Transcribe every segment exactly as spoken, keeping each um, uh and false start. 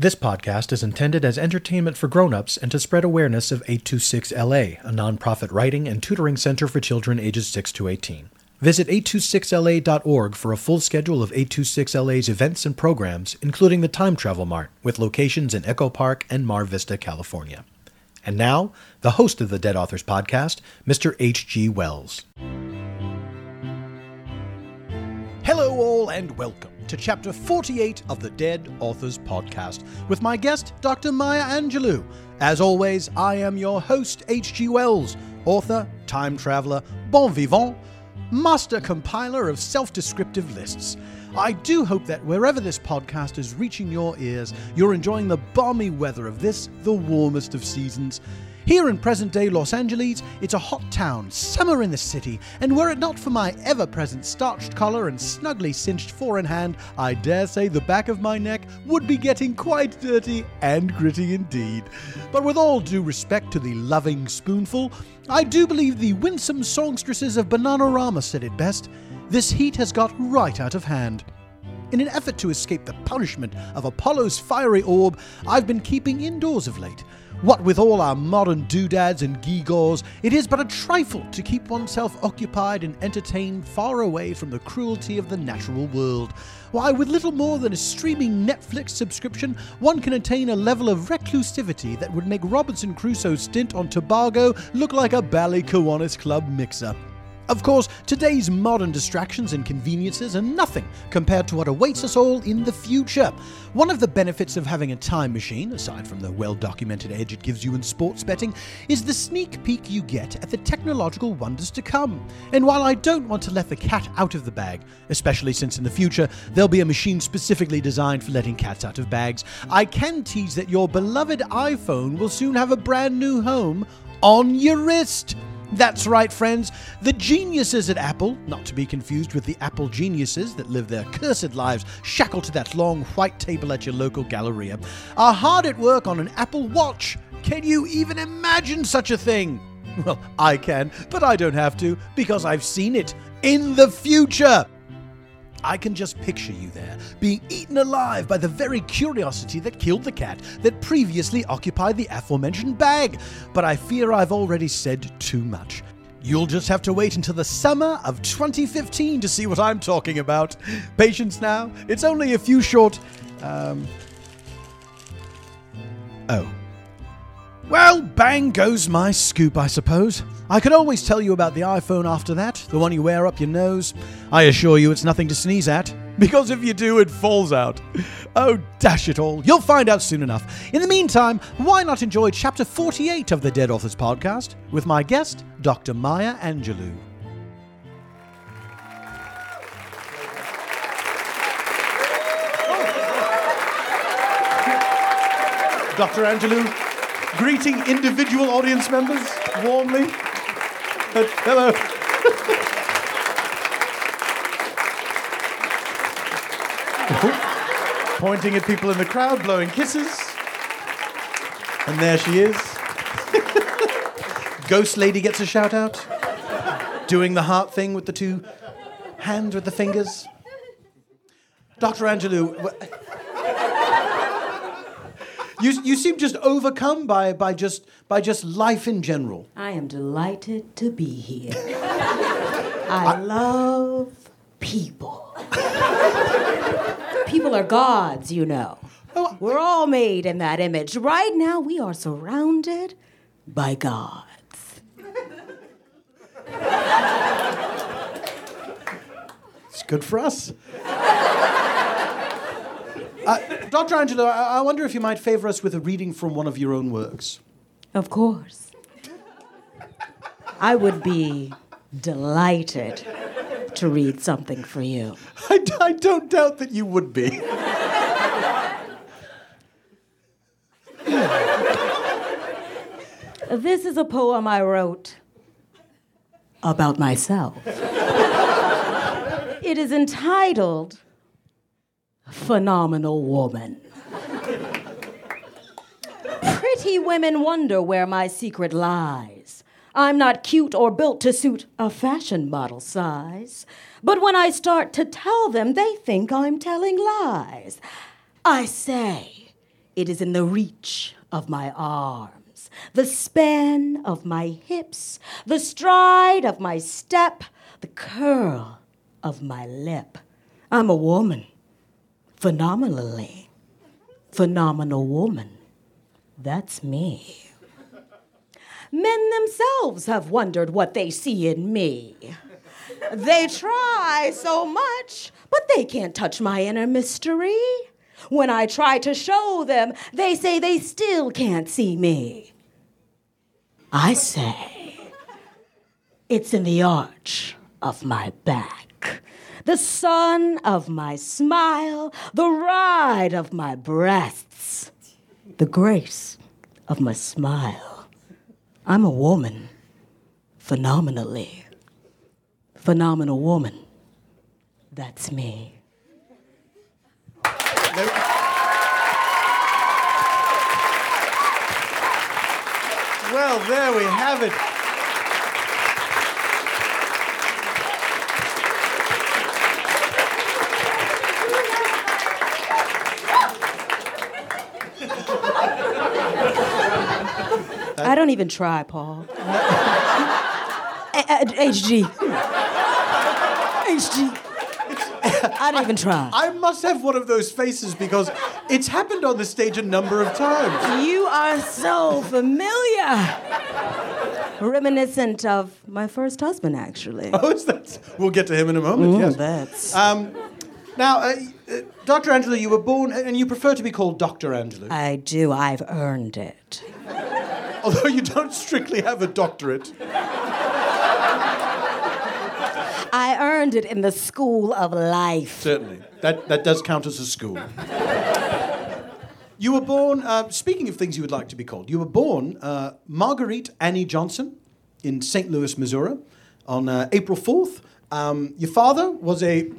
This podcast is intended as entertainment for grown-ups and to spread awareness of eight two six L A, a nonprofit writing and tutoring center for children ages six to eighteen. Visit eight two six L A dot org for a full schedule of eight two six L A's events and programs, including the Time Travel Mart, with locations in Echo Park and Mar Vista, California. And now, the host of the Dead Authors Podcast, Mister H G Wells. Hello all and welcome to Chapter forty-eight of the Dead Authors Podcast with my guest, Doctor Maya Angelou. As always, I am your host, H G Wells, author, time traveler, bon vivant, master compiler of self-descriptive lists. I do hope that wherever this podcast is reaching your ears, you're enjoying the balmy weather of this, the warmest of seasons. Here in present-day Los Angeles, it's a hot town, summer in the city, and were it not for my ever-present starched collar and snugly cinched four in hand, I dare say the back of my neck would be getting quite dirty and gritty indeed. But with all due respect to the loving spoonful, I do believe the winsome songstresses of Bananarama said it best, "This heat has got right out of hand." In an effort to escape the punishment of Apollo's fiery orb, I've been keeping indoors of late. What with all our modern doodads and gewgaws, it is but a trifle to keep oneself occupied and entertained far away from the cruelty of the natural world. Why, with little more than a streaming Netflix subscription, one can attain a level of reclusivity that would make Robinson Crusoe's stint on Tobago look like a Ballycooannis Club mixer. Of course, today's modern distractions and conveniences are nothing compared to what awaits us all in the future. One of the benefits of having a time machine, aside from the well-documented edge it gives you in sports betting, is the sneak peek you get at the technological wonders to come. And while I don't want to let the cat out of the bag, especially since in the future there'll be a machine specifically designed for letting cats out of bags, I can tease that your beloved iPhone will soon have a brand new home on your wrist. That's right, friends. The geniuses at Apple, not to be confused with the Apple geniuses that live their cursed lives shackled to that long white table at your local Galleria, are hard at work on an Apple Watch. Can you even imagine such a thing? Well, I can, but I don't have to, because I've seen it in the future. I can just picture you there, being eaten alive by the very curiosity that killed the cat that previously occupied the aforementioned bag. But I fear I've already said too much. You'll just have to wait until the summer of twenty fifteen to see what I'm talking about. Patience now. It's only a few short... Um... Oh. Well, bang goes my scoop, I suppose. I could always tell you about the iPhone after that, the one you wear up your nose. I assure you it's nothing to sneeze at, because if you do, it falls out. Oh, dash it all. You'll find out soon enough. In the meantime, why not enjoy Chapter forty-eight of the Dead Authors Podcast with my guest, Doctor Maya Angelou. Oh. Doctor Angelou, greeting individual audience members warmly. But hello. Pointing at people in the crowd, blowing kisses. And there she is. Ghost lady gets a shout out. Doing the heart thing with the two hands with the fingers. Doctor Angelou... W- You you seem just overcome by by just by just life in general. I am delighted to be here. I, I love people. People are gods, you know. Oh, we're all made in that image. Right now, we are surrounded by gods. It's good for us. Uh, Doctor Angelou, I-, I wonder if you might favor us with a reading from one of your own works. Of course. I would be delighted to read something for you. I, d- I don't doubt that you would be. This is a poem I wrote about myself. It is entitled... Phenomenal Woman. Pretty women wonder where my secret lies. I'm not cute or built to suit a fashion model size. But when I start to tell them, they think I'm telling lies. I say, It is in the reach of my arms, the span of my hips, the stride of my step, the curl of my lip. I'm a woman, phenomenally, phenomenal woman. That's me. Men themselves have wondered what they see in me. They try so much, but they can't touch my inner mystery. When I try to show them, they say they still can't see me. I say, it's in the arch of my back, the sun of my smile, the ride of my breasts, the grace of my smile. I'm a woman, phenomenally, phenomenal woman. That's me. Well, there we have it. I don't even try, Paul. H G. H G. I don't even try. I must have one of those faces because it's happened on the stage a number of times. You are so familiar. Reminiscent of my first husband, actually. Oh, is that? We'll get to him in a moment, mm, yes. That's... Um, now, uh, uh, Doctor Angelou, you were born, and you prefer to be called Doctor Angelou. I do. I've earned it. Although you don't strictly have a doctorate. I earned it in the school of life. Certainly. That that does count as a school. You were born, uh, speaking of things you would like to be called, you were born uh, Marguerite Annie Johnson in Saint Louis, Missouri, on uh, April fourth. Um, your father was a...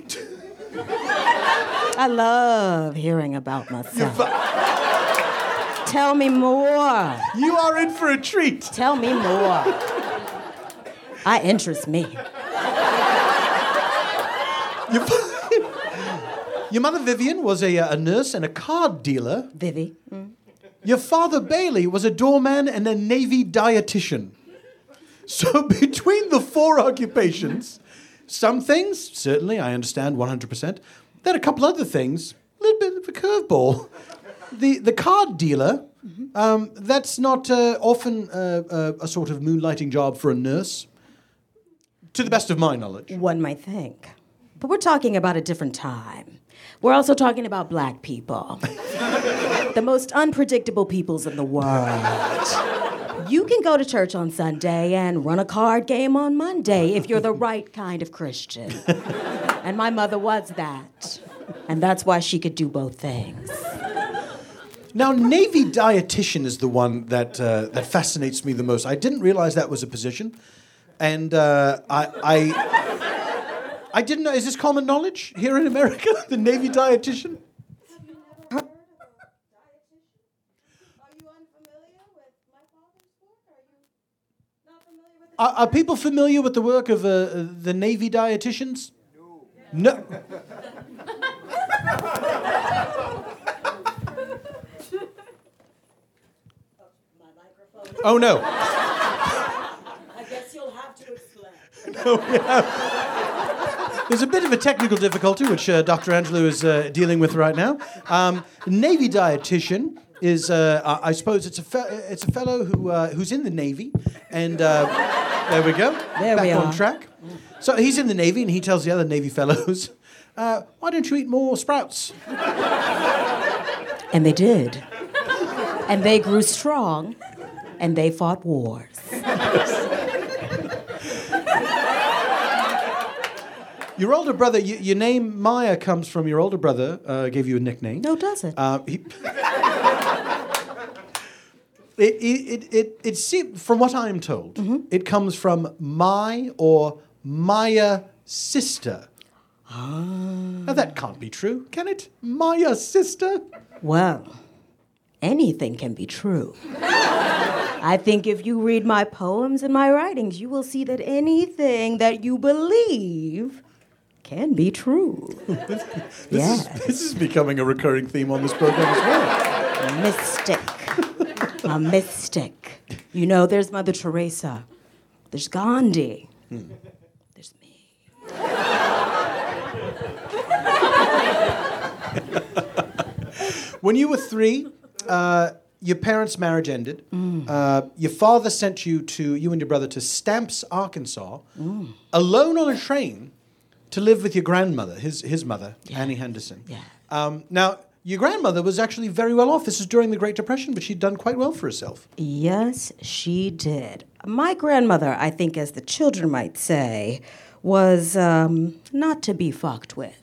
I love hearing about myself. Tell me more. You are in for a treat. Tell me more. I interest me. Your, your mother, Vivian, was a, a nurse and a card dealer. Vivi. Mm. Your father, Bailey, was a doorman and a Navy dietitian. So between the four occupations, some things, certainly, I understand one hundred percent. Then a couple other things, a little bit of a curveball. The the card dealer, mm-hmm. um, that's not uh, often uh, uh, a sort of moonlighting job for a nurse, to the best of my knowledge. One might think. But we're talking about a different time. We're also talking about black people. The most unpredictable peoples in the world. You can go to church on Sunday and run a card game on Monday if you're the right kind of Christian. And my mother was that. And that's why she could do both things. Now, Navy dietitian is the one that uh, that fascinates me the most. I didn't realize that was a position, and uh, I, I I didn't know. Is this common knowledge here in America? The Navy dietitian. Have you never heard of a dietitian? Are you unfamiliar with my father's work? Are you not familiar with? Are, are people familiar with the work of uh, the Navy dietitians? No. No. Oh, no. I guess you'll have to explain. No, we have. There's a bit of a technical difficulty, which uh, Doctor Angelou is uh, dealing with right now. Um, Navy dietitian is, uh, I suppose, it's a fe- it's a fellow who uh, who's in the Navy. And uh, there we go. There Back we are. on track. So he's in the Navy, and he tells the other Navy fellows, uh, why don't you eat more sprouts? And they did. And they grew strong. And they fought wars. Your older brother, you, your name Maya comes from your older brother, uh, gave you a nickname. No, does it? Uh, he, it, it, it, it, it seems, from what I'm told, mm-hmm. it comes from my or Maya sister. Ah. Now that can't be true, can it? Maya sister? Well, anything can be true. I think if you read my poems and my writings, you will see that anything that you believe can be true. this, yes. is, this is becoming a recurring theme on this program as well. a mystic. A mystic. You know, there's Mother Teresa. There's Gandhi. Hmm. There's me. When you were three, uh, your parents' marriage ended. Mm. Uh, your father sent you to, you and your brother, to Stamps, Arkansas, mm. alone on a train to live with your grandmother, his his mother, yeah. Annie Henderson. Yeah. Um, now, your grandmother was actually very well off. This is during the Great Depression, but she'd done quite well for herself. Yes, she did. My grandmother, I think, as the children might say, was um, not to be fucked with.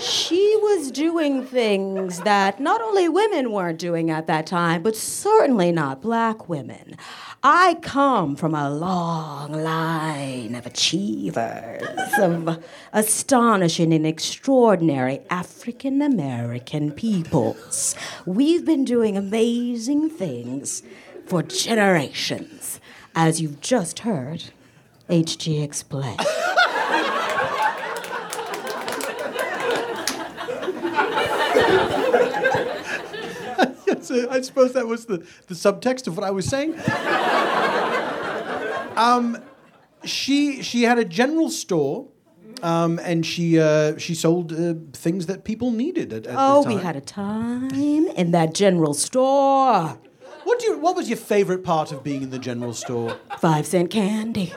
She was doing things that not only women weren't doing at that time, but certainly not black women. I come from a long line of achievers, of astonishing and extraordinary African-American peoples. We've been doing amazing things for generations, as you've just heard H G explain. I suppose that was the, the subtext of what I was saying. um, she she had a general store, um, and she uh, she sold uh, things that people needed at, at oh, the time. Oh, we had a time in that general store. What do you, What was your favorite part of being in the general store? Five cent candy.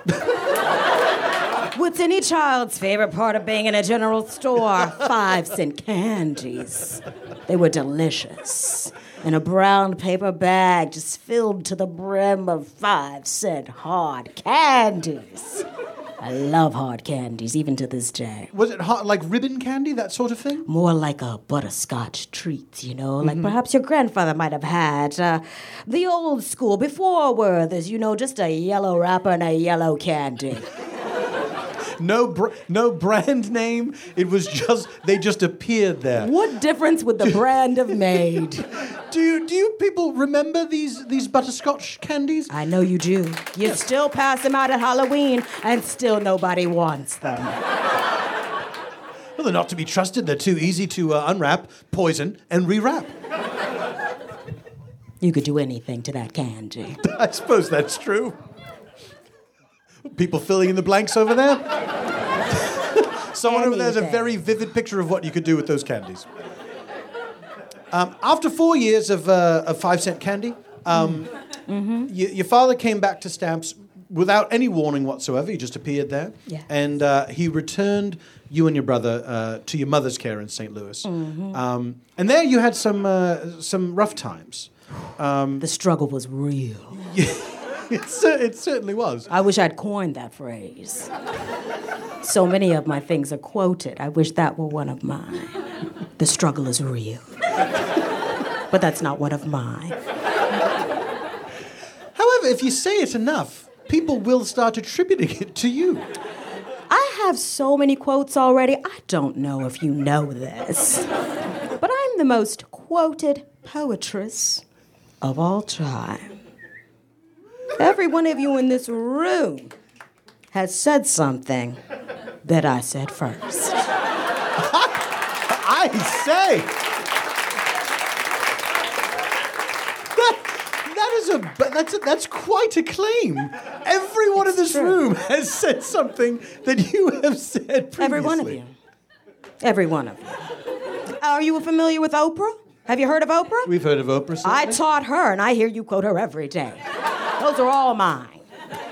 What's any child's favorite part of being in a general store? Five cent candies. They were delicious. In a brown paper bag just filled to the brim of five cent hard candies. I love hard candies, even to this day. Was it hot, like ribbon candy, that sort of thing? More like a butterscotch treat, you know, like mm-hmm. perhaps your grandfather might have had. Uh, the old school, before Werther's, you know, just a yellow wrapper and a yellow candy. No br- no brand name. It was just, they just appeared there. What difference would the brand have made? Do you, do you people remember these, these butterscotch candies? I know you do. You yes. still pass them out at Halloween, and still nobody wants them. Well, they're not to be trusted. They're too easy to uh, unwrap, poison, and rewrap. You could do anything to that candy. I suppose that's true. People filling in the blanks over there. Someone Anything. over there has a very vivid picture of what you could do with those candies. Um, after four years of, uh, of five cent candy, um, mm-hmm. y- your father came back to Stamps without any warning whatsoever. He just appeared there. Yeah. And uh, he returned you and your brother uh, to your mother's care in Saint Louis. Mm-hmm. Um, and there you had some, uh, some rough times. Um, the struggle was real. It, cer- it certainly was. I wish I'd coined that phrase. So many of my things are quoted. I wish that were one of mine. The struggle is real. But that's not one of mine. However, if you say it enough, people will start attributing it to you. I have so many quotes already. I don't know if you know this. But I'm the most quoted poetress of all time. Every one of you in this room has said something that I said first. I say. That, that is a, that's, a, that's quite a claim. Everyone it's in this true. room has said something that you have said previously. Every one of you. Every one of you. Are you familiar with Oprah? Have you heard of Oprah? We've heard of Oprah. Certainly. I taught her, and I hear you quote her every day. Those are all mine.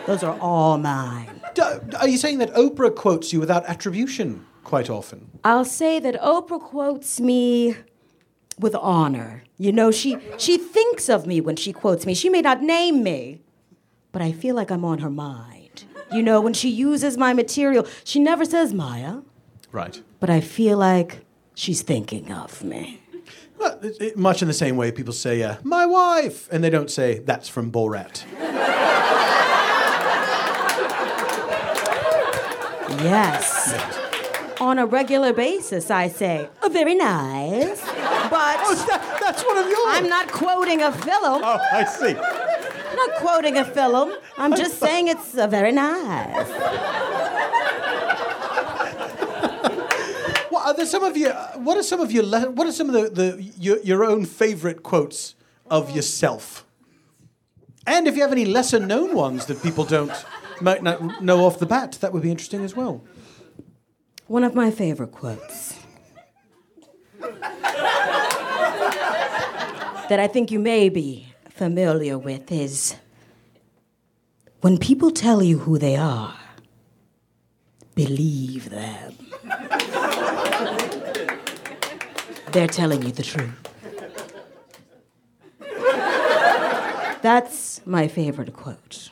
Those are all mine. Do, are you saying that Oprah quotes you without attribution quite often? I'll say that Oprah quotes me with honor. You know, she, she thinks of me when she quotes me. She may not name me, but I feel like I'm on her mind. You know, when she uses my material, she never says Maya. Right. But I feel like she's thinking of me. Well, it, it, much in the same way people say, uh, my wife, and they don't say, that's from Borat. Yes. Yes. On a regular basis, I say, oh, very nice, but... Oh, that, that's one of yours. I'm not quoting a film. Oh, I see. I'm not quoting a film. I'm just saying it's uh, very nice. are there some of you? What are some of your? What are some of the, the your, your own favorite quotes of yourself? And if you have any lesser known ones that people don't might not know off the bat, that would be interesting as well. One of my favorite quotes that I think you may be familiar with is, when people tell you who they are, believe them. They're telling you the truth. That's my favorite quote.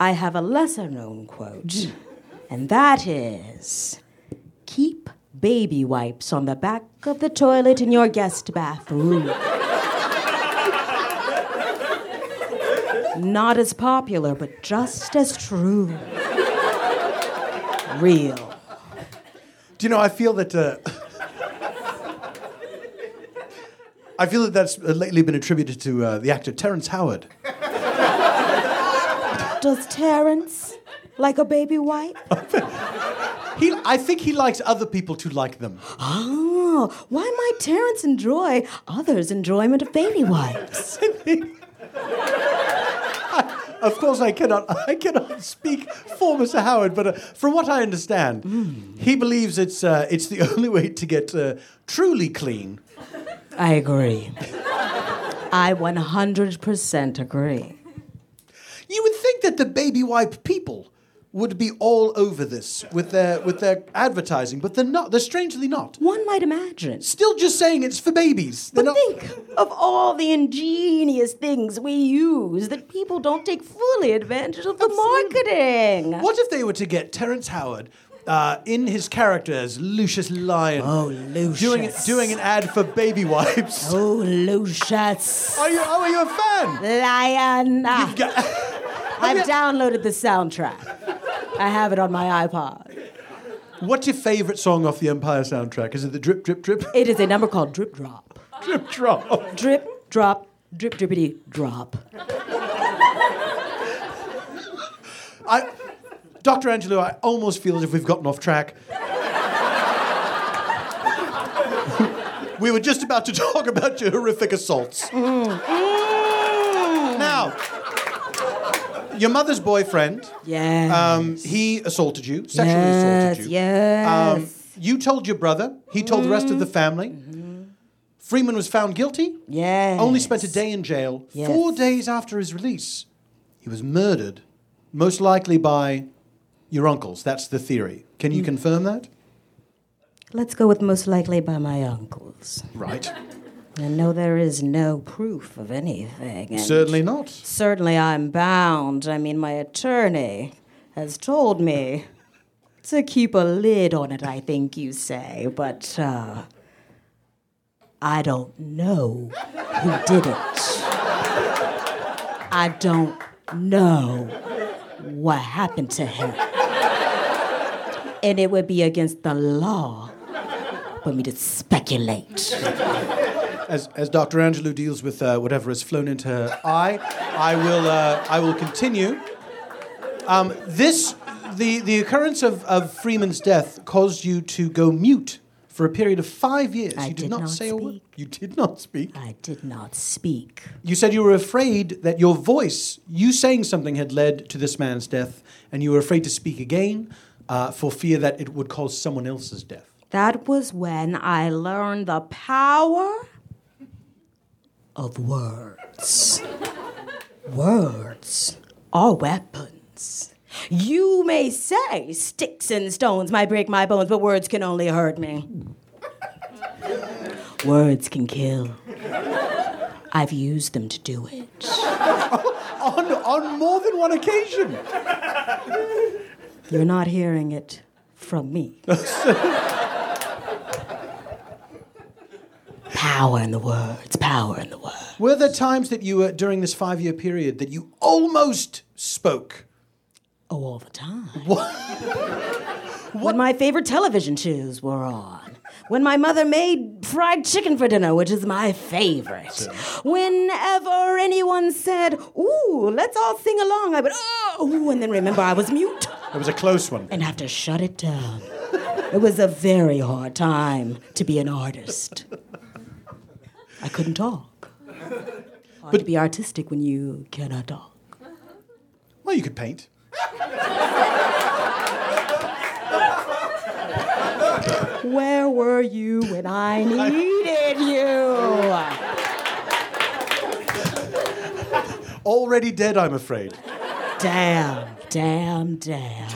I have a lesser known quote, and that is, keep baby wipes on the back of the toilet in your guest bathroom. Not as popular, but just as true. Real. Do you know, I feel that... Uh, I feel that that's lately been attributed to uh, the actor Terence Howard. Does Terence like a baby wipe? he, I think he likes other people to like them. Oh, why might Terence enjoy others' enjoyment of baby wipes? Of course, I cannot. I cannot speak for Mister Howard, but uh, from what I understand, mm. he believes it's uh, it's the only way to get uh, truly clean. I agree. I one hundred percent agree. You would think that the baby wipe people would be all over this with their with their advertising, but they're not. They're strangely not. One might imagine. Still just saying it's for babies. They're but not... think of all the ingenious things we use that people don't take fully advantage of the Absolutely. Marketing. What if they were to get Terence Howard uh, in his character as Lucius Lyon? Oh, Lucius. Doing, doing an ad for baby wipes. Oh, Lucius. Are you, oh, are you a fan? Lyon. You've got... I've you... downloaded the soundtrack. I have it on my iPod. What's your favorite song off the Empire soundtrack? Is it the Drip, Drip, Drip? It is a number called Drip, Drop. Drip, Drop. Drip, Drop, Drip, Drippity, Drop. I, Doctor Angelou, I almost feel as if we've gotten off track. We were just about to talk about your horrific assaults. Mm. Mm. Now... Your mother's boyfriend, yes. um, he assaulted you, sexually yes, assaulted you. Yes. Um, you told your brother, he told mm-hmm. the rest of the family. Mm-hmm. Freeman was found guilty, yes. only spent a day in jail. Yes. Four days after his release, he was murdered, most likely by your uncles. That's the theory. Can you mm. confirm that? Let's go with most likely by my uncles. Right. And no, there is no proof of anything. And certainly not. Certainly I'm bound. I mean, my attorney has told me to keep a lid on it, I think you say. But uh, I don't know who did it. I don't know what happened to him. And it would be against the law for me to speculate. As as Doctor Angelou deals with uh, whatever has flown into her eye, I will uh, I will continue. Um, this the the occurrence of, of Freeman's death caused you to go mute for a period of five years. I you did, did not, not say speak. a word. You did not speak. I did not speak. You said you were afraid that your voice, you saying something, had led to this man's death, and you were afraid to speak again uh, for fear that it would cause someone else's death. That was when I learned the power of words. Words are weapons. You may say, sticks and stones might break my bones, but words can only hurt me. Words can kill. I've used them to do it. on, on more than one occasion. You're not hearing it from me. Power in the words, power in the words. Were there times that you were, during this five-year period, that you almost spoke? Oh, all the time. What? What? When my favorite television shows were on. When my mother made fried chicken for dinner, which is my favorite. So. Whenever anyone said, ooh, let's all sing along, I would, oh, ooh, and then remember I was mute. It was a close one. And have to shut it down. It was a very hard time to be an artist. I couldn't talk. Hard but to be artistic when you cannot talk. Well, you could paint. Where were you when I needed you? Already dead, I'm afraid. Damn, damn, damn.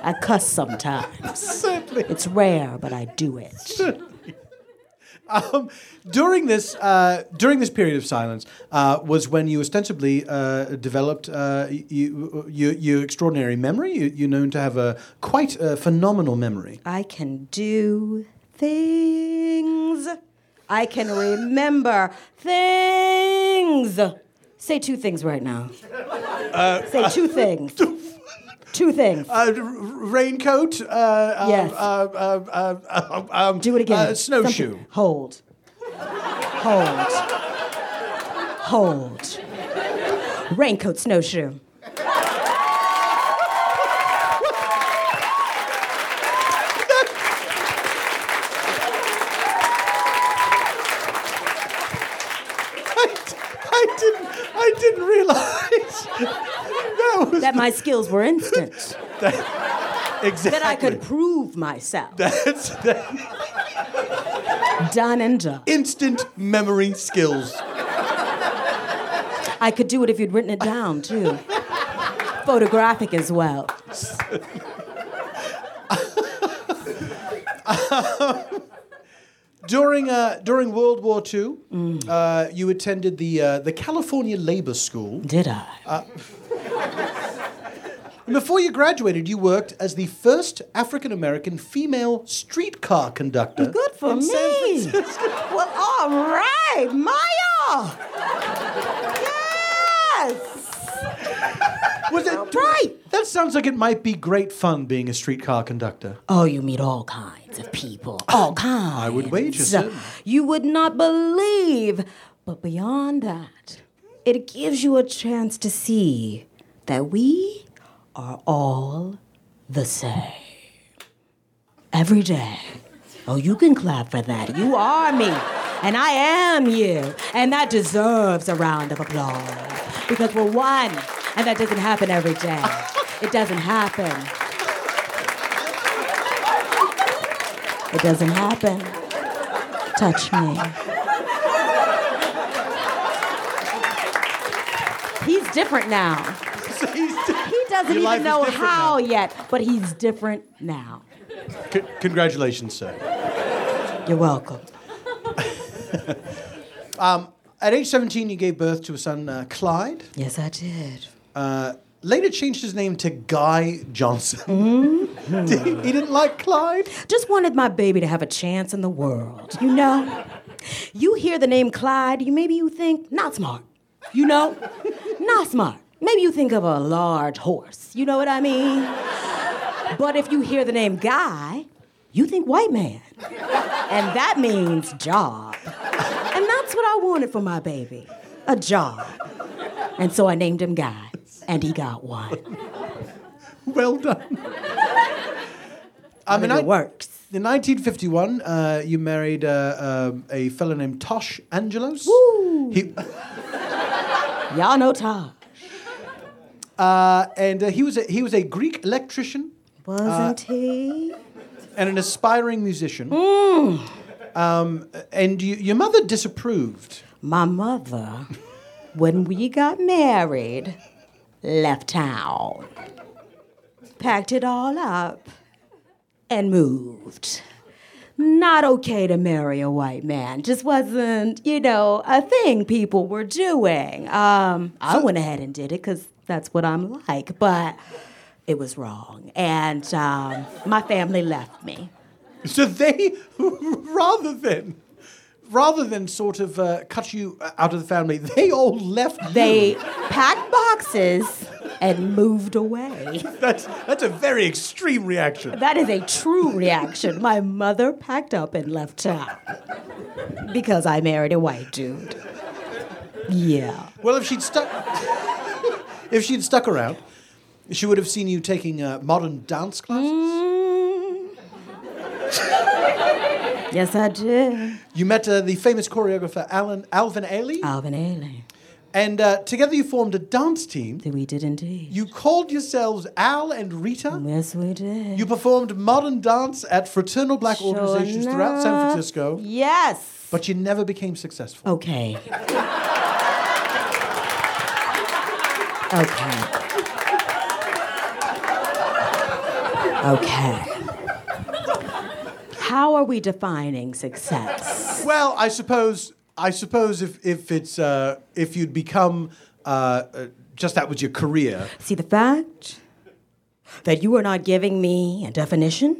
I cuss sometimes. Certainly. It's rare, but I do it. Certainly. Um, during this, uh, during this period of silence, uh, was when you ostensibly uh, developed uh, you, you, your extraordinary memory. You, you're known to have a quite a phenomenal memory. I can do things. I can remember things. Say two things right now. Uh, Say two uh, things. Two things. Uh, raincoat. Uh, yes. Uh, uh, uh, uh, um, Do it again. Uh, snowshoe. Something. Hold. Hold. Hold. Raincoat, snowshoe. That my skills were instant. that, exactly. That I could prove myself. That's that. Done and done. Instant memory skills. I could do it if you'd written it down, too. Photographic as well. um, during uh, during World War Two, mm. uh, you attended the uh, the California Labor School. Did I? Uh, Before you graduated, you worked as the first African-American female streetcar conductor. Good for me. Well, all right, Maya. Yes. Was it right? That sounds like it might be great fun being a streetcar conductor. Oh, you meet all kinds of people. All kinds. I would wager so. You would not believe. But beyond that, it gives you a chance to see that we are all the same. Every day. Oh, you can clap for that. You are me, and I am you, and that deserves a round of applause, because we're one, and that doesn't happen every day. It doesn't happen. It doesn't happen. Touch me. He's different now. So he's di- he doesn't Your even know how now. yet, but he's different now. C- congratulations, sir. You're welcome. um, at age seventeen, you gave birth to a son, uh, Clyde. Yes, I did. Uh, later changed his name to Guy Johnson. Mm-hmm. he, he didn't like Clyde? Just wanted my baby to have a chance in the world, you know? You hear the name Clyde, you maybe you think, not smart. You know, not smart. Maybe you think of a large horse, you know what I mean? But if you hear the name Guy, you think white man. And that means job. And that's what I wanted for my baby, a job. And so I named him Guy, and he got one. Well done. I mean, it works. In nineteen fifty-one, uh, you married uh, um, a fellow named Tosh Angelos. Woo! He... Y'all know Tosh. Uh, and uh, he was a, he was a Greek electrician. Wasn't uh, he? And an aspiring musician. Mm. Um, and you, your mother disapproved. My mother, when we got married, left town. Packed it all up. And moved. Not okay to marry a white man. Just wasn't, you know, a thing people were doing. Um, so, I went ahead and did it because that's what I'm like, but it was wrong. And um, my family left me. So they, rather than, rather than sort of uh, cut you out of the family, they all left They you. packed boxes and moved away. That's that's a very extreme reaction. That is a true reaction. My mother packed up and left town because I married a white dude. Yeah. Well, if she'd stuck, if she'd stuck around, she would have seen you taking uh, modern dance classes. Mm. Yes, I did. You met uh, the famous choreographer Alan Alvin Ailey. Alvin Ailey. And uh, together you formed a dance team. We did indeed. You called yourselves Al and Rita. Yes, we did. You performed modern dance at fraternal black sure organizations enough. Throughout San Francisco. Yes. But you never became successful. Okay. Okay. Okay. How are we defining success? Well, I suppose... I suppose if if it's uh, if you'd become uh, uh, just that was your career. See, the fact that you are not giving me a definition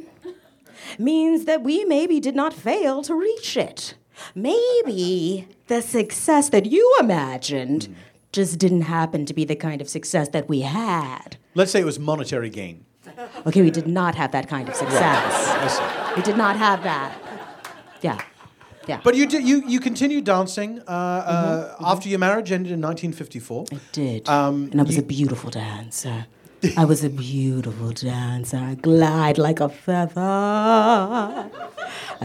means that we maybe did not fail to reach it. Maybe the success that you imagined mm. just didn't happen to be the kind of success that we had. Let's say it was monetary gain. Okay, we did not have that kind of success. Right. We did not have that. Yeah. Yeah. But you did, you you continued dancing uh, mm-hmm, uh, mm-hmm. after your marriage ended in nineteen fifty-four. I did, um, and I was you... a beautiful dancer. I was a beautiful dancer. I glide like a feather. I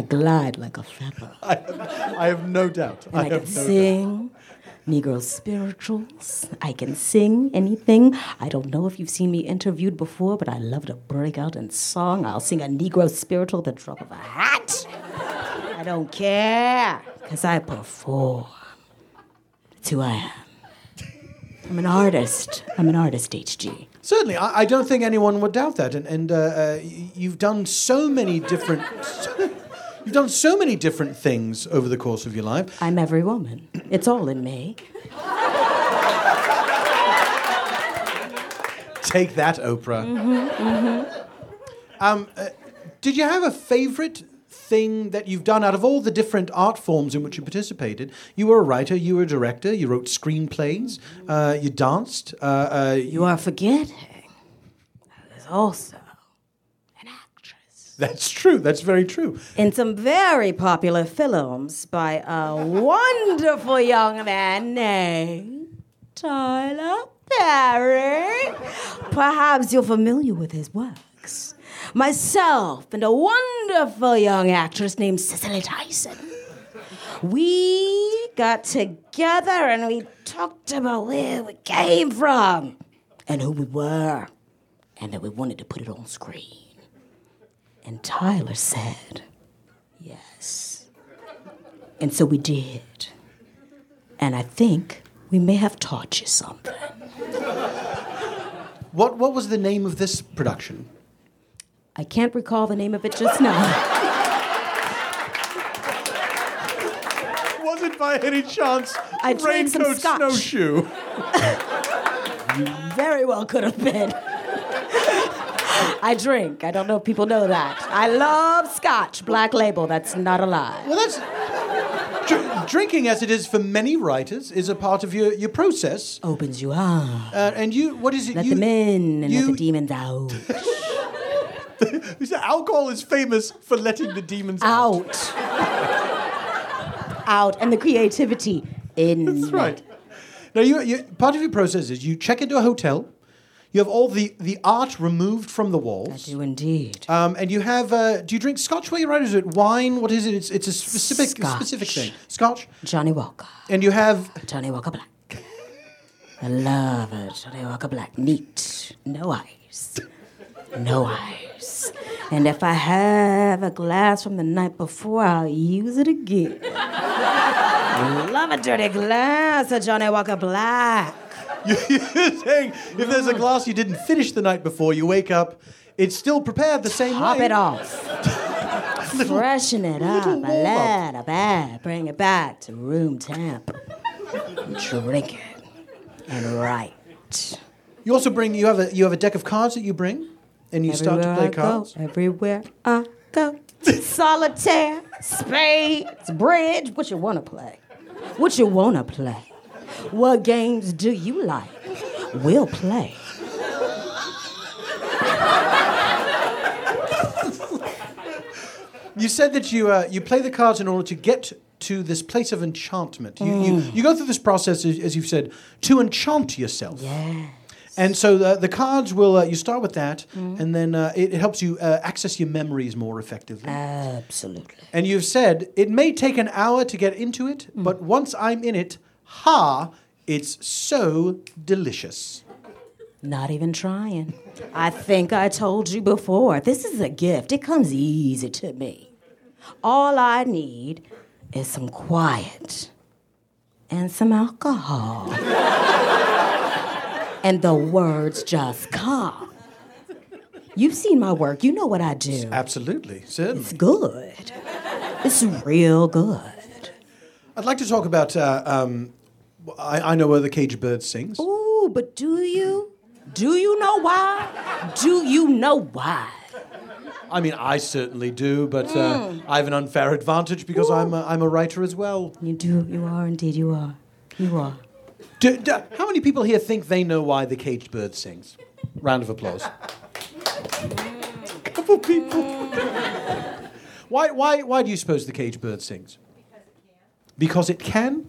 glide like a feather. I have, I have no doubt. And I, I can no sing doubt. Negro spirituals. I can sing anything. I don't know if you've seen me interviewed before, but I love to break out in song. I'll sing a Negro spiritual at the drop of a hat. I don't care, because I perform. That's who I am. I'm an artist. I'm an artist, H G. Certainly. I, I don't think anyone would doubt that. And, and uh, uh, you've done so many different... you've done so many different things over the course of your life. I'm every woman. It's all in me. Take that, Oprah. Mm-hmm, mm-hmm. Um, uh, did you have a favorite... thing that you've done out of all the different art forms in which you participated? You were a writer, you were a director, you wrote screenplays, uh, you danced. Uh, uh, you are forgetting I was also an actress. That's true, that's very true. In some very popular films by a wonderful young man named Tyler Perry. Perhaps you're familiar with his works. Myself and a wonderful young actress named Cicely Tyson. We got together and we talked about where we came from and who we were and that we wanted to put it on screen. And Tyler said, yes. And so we did. And I think we may have taught you something. What, what was the name of this production? I can't recall the name of it just now. Was it by any chance I Raincoat Snowshoe? Very well could have been. I drink. I don't know if people know that. I love Scotch, Black Label. That's not a lie. Well, that's... Dr- drinking, as it is for many writers, is a part of your, your process. Opens you up. Uh, and you... What is it? Let you, them in and you... let the demons out. Alcohol is famous for letting the demons out. Out. Out. And the creativity in. That's right. Now, you, you, part of your process is you check into a hotel, you have all the, the art removed from the walls. I do indeed. Um, and you have, uh, do you drink scotch while you write? Is it wine? What is it? It's, it's a specific scotch. specific thing. Scotch. Johnny Walker. And you have... Johnny Walker Black. I love it. Johnny Walker Black. Neat. No ice. No ice. And if I have a glass from the night before, I'll use it again. Love a dirty glass of Johnny Walker Black. You're saying if there's a glass you didn't finish the night before, you wake up, it's still prepared the same Top way. Top it off. Little, freshen it up a little bit. Bring it back to room temp. Drink it. And write. You also bring, you have a you have a deck of cards that you bring? And you everywhere start to play I cards? Go, everywhere I go. Solitaire, spades, bridge. What you want to play? What you want to play? What games do you like? We'll play. You said that you uh, you play the cards in order to get to this place of enchantment. You, mm. you, you go through this process, as, as you've said, to enchant yourself. Yeah. And so the, the cards will, uh, you start with that, mm-hmm. and then uh, it, it helps you uh, access your memories more effectively. Absolutely. And you've said, it may take an hour to get into it, mm. but once I'm in it, ha, it's so delicious. Not even trying. I think I told you before, this is a gift. It comes easy to me. All I need is some quiet and some alcohol. And the words just come. You've seen my work. You know what I do. Absolutely. Certainly. It's good. It's real good. I'd like to talk about, uh, um, I, I know where the caged bird sings. Ooh, but do you? Do you know why? Do you know why? I mean, I certainly do, but uh, mm. I have an unfair advantage because Ooh. I'm a, I'm a writer as well. You do. You are indeed. You are. You are. Do, do, how many people here think they know why the caged bird sings? Round of applause. Mm. A couple people. Mm. why? Why? Why do you suppose the caged bird sings? Because it can. Because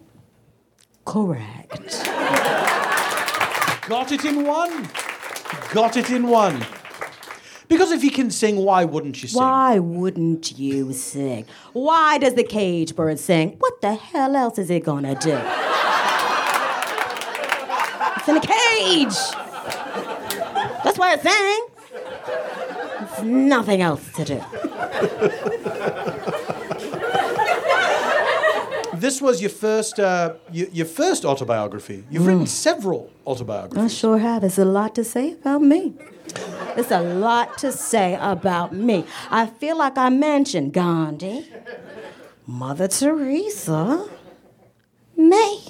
it can. Correct. Got it in one. Got it in one. Because if you can sing, why wouldn't you sing? Why wouldn't you sing? Why does the caged bird sing? What the hell else is it gonna do? It's in a cage. That's why it sings. There's nothing else to do. This was your first, uh, your, your first autobiography. You've mm. written several autobiographies. I sure have. It's a lot to say about me. It's a lot to say about me. I feel like I mentioned Gandhi, Mother Teresa, me.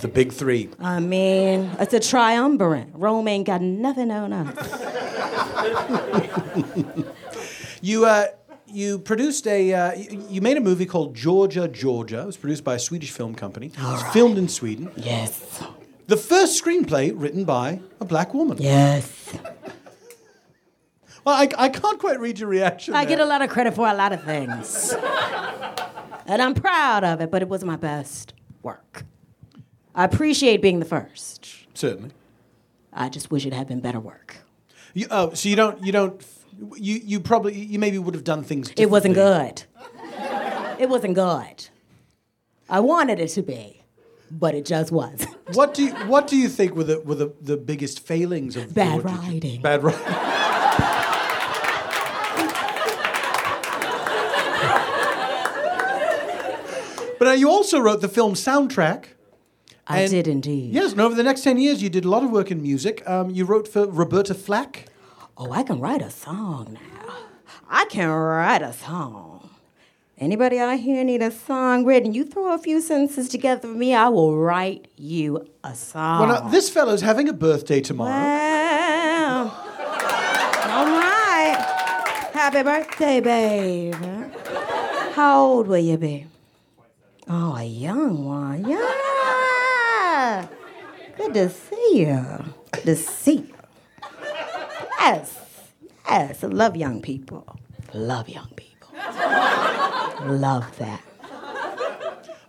The big three. I mean, it's a triumvirate. Rome ain't got nothing on us. You, uh... You produced a, uh, you made a movie called Georgia, Georgia. It was produced by a Swedish film company. All right. It was filmed in Sweden. Yes. The first screenplay written by a black woman. Yes. Well, I, I can't quite read your reaction. I there. get a lot of credit for a lot of things. And I'm proud of it, but it was my best work. I appreciate being the first. Certainly. I just wish it had been better work. You, oh, so you don't, you don't... You you probably, you maybe would have done things differently. It wasn't good. It wasn't good. I wanted it to be, but it just wasn't. What do you, what do you think were the, were the, the biggest failings of the Bad writing. You, bad writing. But uh, you also wrote the film soundtrack. I and, did indeed. Yes, and over the next ten years you did a lot of work in music. Um, you wrote for Roberta Flack. Oh, I can write a song now. I can write a song. Anybody out here need a song written? You throw a few sentences together for me, I will write you a song. Well, now, this fellow's having a birthday tomorrow. Well, all right. Happy birthday, babe. How old will you be? Oh, a young one. Yeah. Good to see you. Good to see you. Yes, yes, I love young people. Love young people. Love that.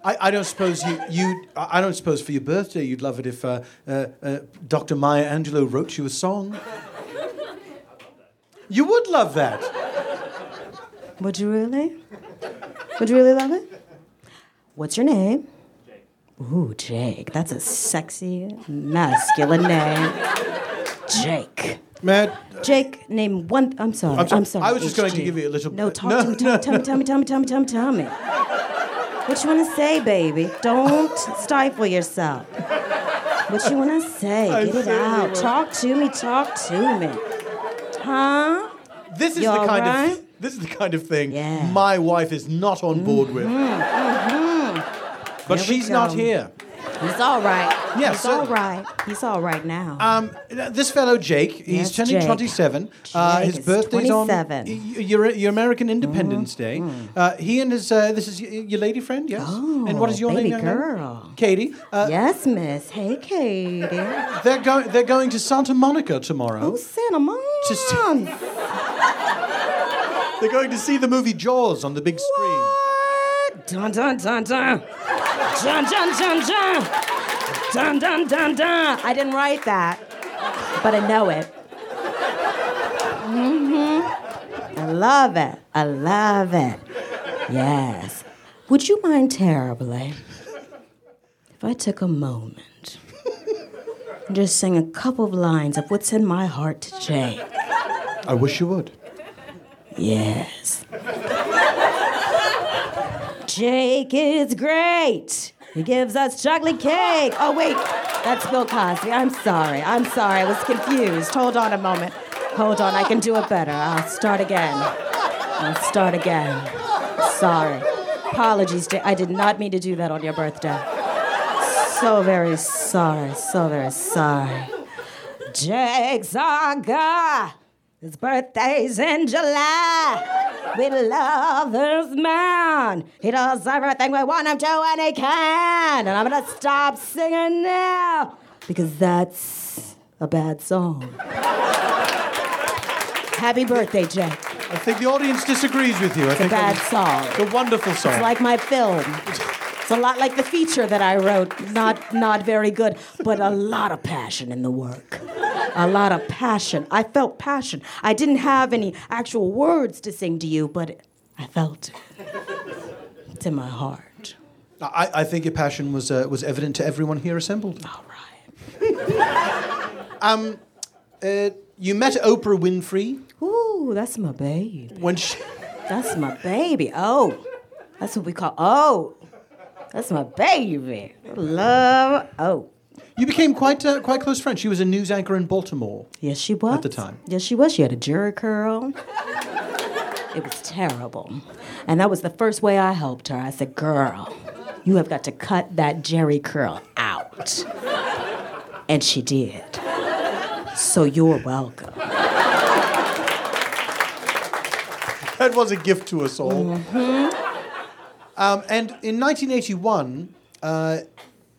I, I don't suppose you, you I don't suppose for your birthday you'd love it if uh, uh, uh, Doctor Maya Angelou wrote you a song. You would love that. Would you really? Would you really love it? What's your name? Jake. Ooh, Jake. That's a sexy, masculine name. Jake. Matt, uh, Jake, name one. Th- I'm sorry. I'm, so, I'm sorry. I was just H G. Going to give you a little. No, talk no, to me. Tell, no. tell me. Tell me. Tell me. Tell me. Tell me. Tell me. What you want to say, baby? Don't stifle yourself. What you want to say? I Get it out. Talk to me. Talk to me. Huh? This is You're the kind right? of. This is the kind of thing yeah. my wife is not on board mm-hmm. with. Mm-hmm. But there she's not here. He's all right. Yes, He's certainly. all right. He's all right now. Um, this fellow, Jake, he's yes, turning Jake. twenty-seven. Jake uh, his birthday's twenty-seven. On your, your American Independence mm-hmm. Day. Mm-hmm. Uh, he and his, uh, this is your lady friend, yes? Oh, and what is your baby name? girl. Name? Katie. Uh, yes, miss. Hey, Katie. They're, go- they're going to Santa Monica tomorrow. Oh, Santa Monica. See- they're going to see the movie Jaws on the big screen. What? Dun, dun, dun, dun. Dun, dun, dun, dun. Dun, dun, dun, dun. I didn't write that, but I know it. Mm-hmm. I love it. I love it. Yes. Would you mind terribly if I took a moment and just sang a couple of lines of what's in my heart to Jake? I wish you would. Yes. Jake is great. He gives us chocolate cake. Oh, wait. That's Bill Cosby. I'm sorry. I'm sorry. I was confused. Hold on a moment. Hold on. I can do it better. I'll start again. I'll start again. Sorry. Apologies, Jake. I did not mean to do that on your birthday. So very sorry. So very sorry. Jake's our guy. His birthday's in July. We love this man. He does everything we want him to and he can. And I'm going to stop singing now because that's a bad song. Happy birthday, Jake. I think the audience disagrees with you. I it's think a bad I'm, song. It's a wonderful song. It's like my film. It's a lot like the feature that I wrote. Not, not very good, but a lot of passion in the work. A lot of passion. I felt passion. I didn't have any actual words to sing to you, but I felt it. It's in my heart. I, I think your passion was uh, was evident to everyone here assembled. All right. um, uh, you met Oprah Winfrey. Ooh, that's my baby. When she... That's my baby. Oh, that's what we call. Oh, that's my baby. I love. Oh. You became quite uh, quite close friends. She was a news anchor in Baltimore. Yes, she was. At the time. Yes, she was. She had a jury curl. It was terrible. And that was the first way I helped her. I said, girl, you have got to cut that jerry curl out. And she did. So you're welcome. That was a gift to us all. Mm-hmm. Um, and in nineteen eighty-one... Uh,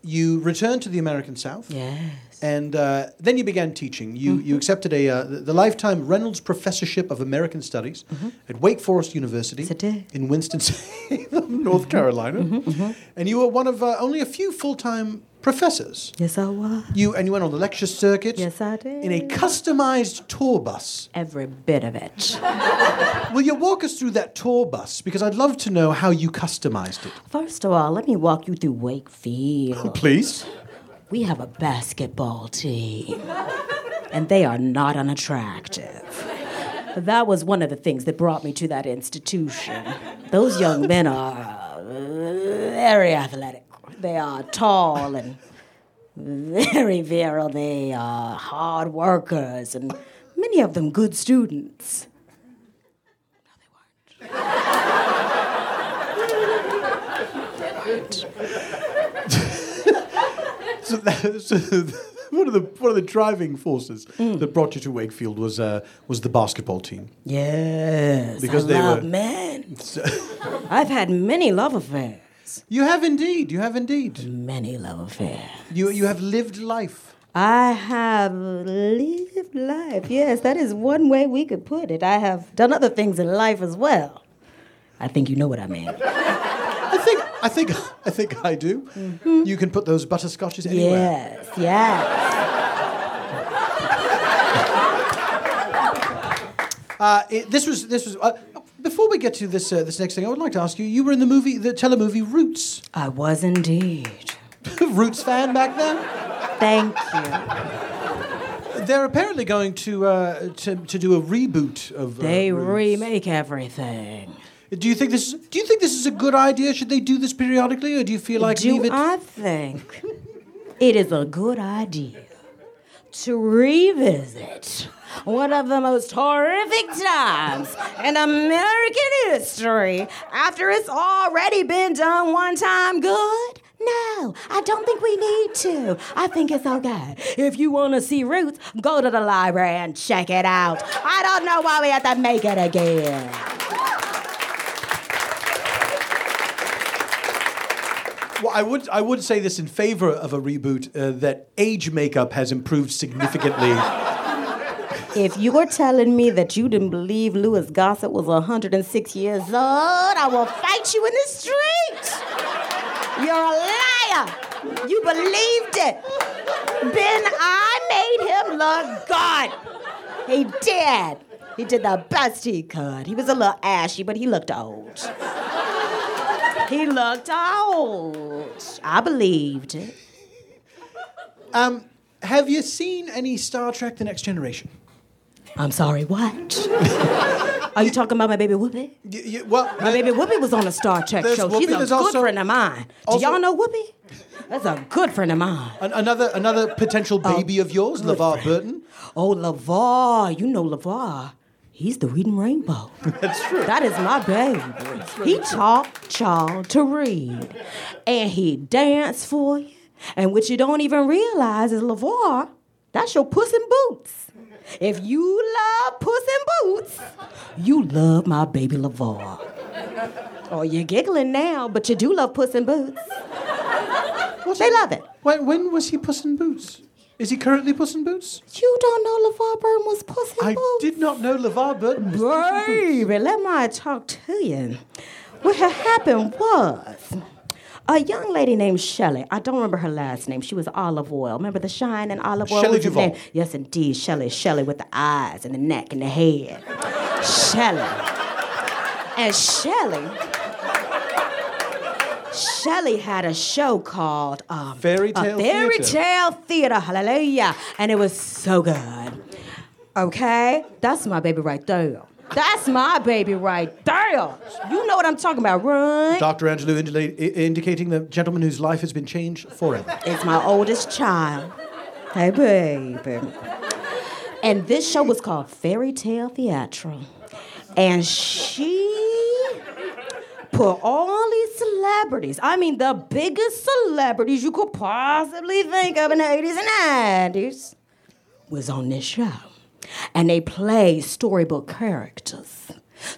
you returned to the American South. Yes. And uh, then you began teaching. You mm-hmm. you accepted a uh, the, the lifetime Reynolds Professorship of American Studies mm-hmm. at Wake Forest University in Winston-Salem, North mm-hmm. Carolina. Mm-hmm. Mm-hmm. And you were one of uh, only a few full-time professors. Yes, I was. You and you went on the lecture circuit. Yes, I did. In a customized tour bus. Every bit of it. Will you walk us through that tour bus? Because I'd love to know how you customized it. First of all, let me walk you through Wakefield. Please. We have a basketball team. And they are not unattractive. That was one of the things that brought me to that institution. Those young men are uh, very athletic. They are tall and very virile. They are hard workers and many of them good students. No, they weren't. They weren't. so that, so one of the one of the driving forces mm. that brought you to Wakefield was uh, was the basketball team. Yes, because I they love were men. So I've had many love affairs. You have indeed. You have indeed. Many love affairs. You you have lived life. I have lived life. Yes, that is one way we could put it. I have done other things in life as well. I think you know what I mean. I think I think I think I do. Mm-hmm. You can put those butterscotches anywhere. Yes. Yes. uh, it, this was this was. Uh, Before we get to this uh, this next thing, I would like to ask you, you were in the movie, the telemovie Roots. I was indeed. Roots fan back then? Thank you. They're apparently going to uh, to, to do a reboot of uh, They Roots. Remake everything. Do you think this do you think this is a good idea? Should they do this periodically or do you feel like do leave it? I think it is a good idea to revisit one of the most horrific times in American history after it's already been done one time good? No, I don't think we need to. I think it's okay. If you want to see Roots, go to the library and check it out. I don't know why we have to make it again. Well, I would I would say this in favor of a reboot, uh, that age makeup has improved significantly. If you are telling me that you didn't believe Louis Gossett was one hundred six years old, I will fight you in the street. You're a liar. You believed it. Then I made him look good. He did. He did the best he could. He was a little ashy, but he looked old. He looked old. I believed it. Um, have you seen any Star Trek The Next Generation? I'm sorry, what? Are you talking about my baby Whoopi? You, you, well, my uh, baby Whoopi was on a Star Trek show. Whoopi, she's a good also, friend of mine. Do also, y'all know Whoopi? That's a good friend of mine. An, another another potential baby a of yours, LeVar Burton. Oh, LeVar. You know LeVar. He's the Reading Rainbow. That's true. That is my baby. Really he true. Taught y'all to read. And he danced for you. And what you don't even realize is LeVar, that's your Puss in Boots. If you love Puss in Boots, you love my baby LeVar. Oh, you're giggling now, but you do love Puss in Boots. What's they it? Love it. Wait, when was he Puss in Boots? Is he currently Puss in Boots? You don't know LeVar Burton was Puss in I Boots? I did not know LeVar Burton was Puss in Boots. Baby, let me talk to you. What had happened was... a young lady named Shelly. I don't remember her last name. She was olive oil. Remember the shine and olive oil? Shelly Duvall. Yes, indeed. Shelly. Shelly with the eyes and the neck and the head. Shelly. And Shelly... Shelly had a show called... Um, Fairy Tale Theater. Fairy Tale Theater. Hallelujah. And it was so good. Okay? That's my baby right there. That's my baby right there. You know what I'm talking about, right? Doctor Angelou indi- indicating the gentleman whose life has been changed forever. It's my oldest child. Hey, baby. And this show was called Fairy Tale Theater. And she put all these celebrities, I mean the biggest celebrities you could possibly think of in the eighties and nineties, was on this show. And they play storybook characters.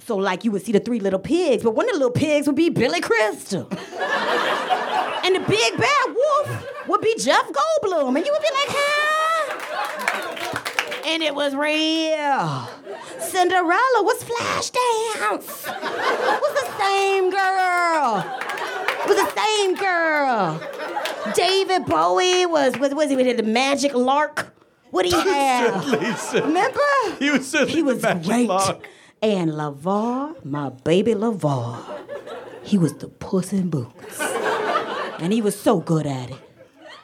So, like, you would see the three little pigs, but one of the little pigs would be Billy Crystal. And the big bad wolf would be Jeff Goldblum. And you would be like, huh? And it was real. Cinderella was Flashdance. It was the same girl. It was the same girl. David Bowie was, was, was he with the Magic Lark? What do you have? Certainly, certainly. Remember? He was certainly he was the great. Mark. And LeVar, my baby LeVar, he was the Puss in Boots. And he was so good at it.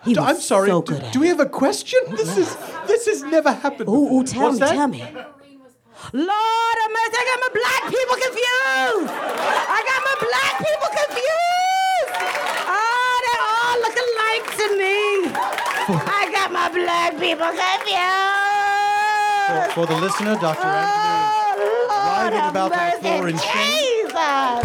He was I'm sorry, so good do, at do we have a question? This yes. is this has never happened. Ooh, ooh tell What's me, that? tell me. Lord of mercy, I got my black people confused. I got my black people confused. Oh, they're all looking alike to me. I got my black people confused. For, for the listener, Doctor Oh, Angelou is about that floor in shame.